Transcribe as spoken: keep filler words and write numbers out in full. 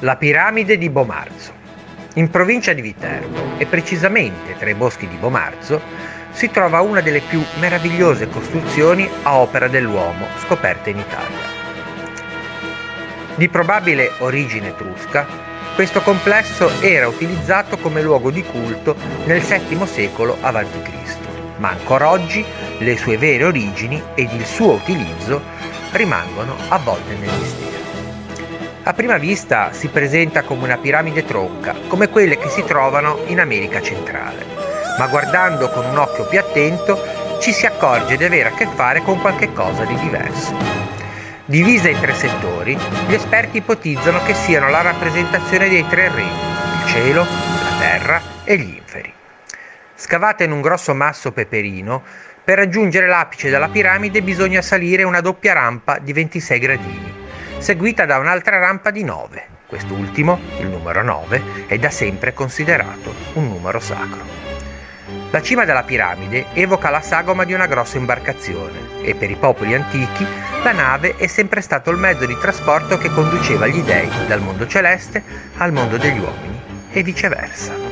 La piramide di Bomarzo. In provincia di Viterbo, e precisamente tra i boschi di Bomarzo, si trova una delle più meravigliose costruzioni a opera dell'uomo scoperte in Italia. Di probabile origine etrusca, questo complesso era utilizzato come luogo di culto nel settimo secolo avanti Cristo, ma ancora oggi le sue vere origini ed il suo utilizzo rimangono avvolte nel mistero. A prima vista si presenta come una piramide tronca, come quelle che si trovano in America centrale, ma guardando con un occhio più attento ci si accorge di avere a che fare con qualche cosa di diverso. Divisa in tre settori, gli esperti ipotizzano che siano la rappresentazione dei tre regni, il cielo, la terra e gli inferi. Scavata in un grosso masso peperino, per raggiungere l'apice della piramide bisogna salire una doppia rampa di ventisei gradini, seguita da un'altra rampa di nove. Quest'ultimo, il numero nove, è da sempre considerato un numero sacro. La cima della piramide evoca la sagoma di una grossa imbarcazione e per i popoli antichi la nave è sempre stato il mezzo di trasporto che conduceva gli dei dal mondo celeste al mondo degli uomini e viceversa.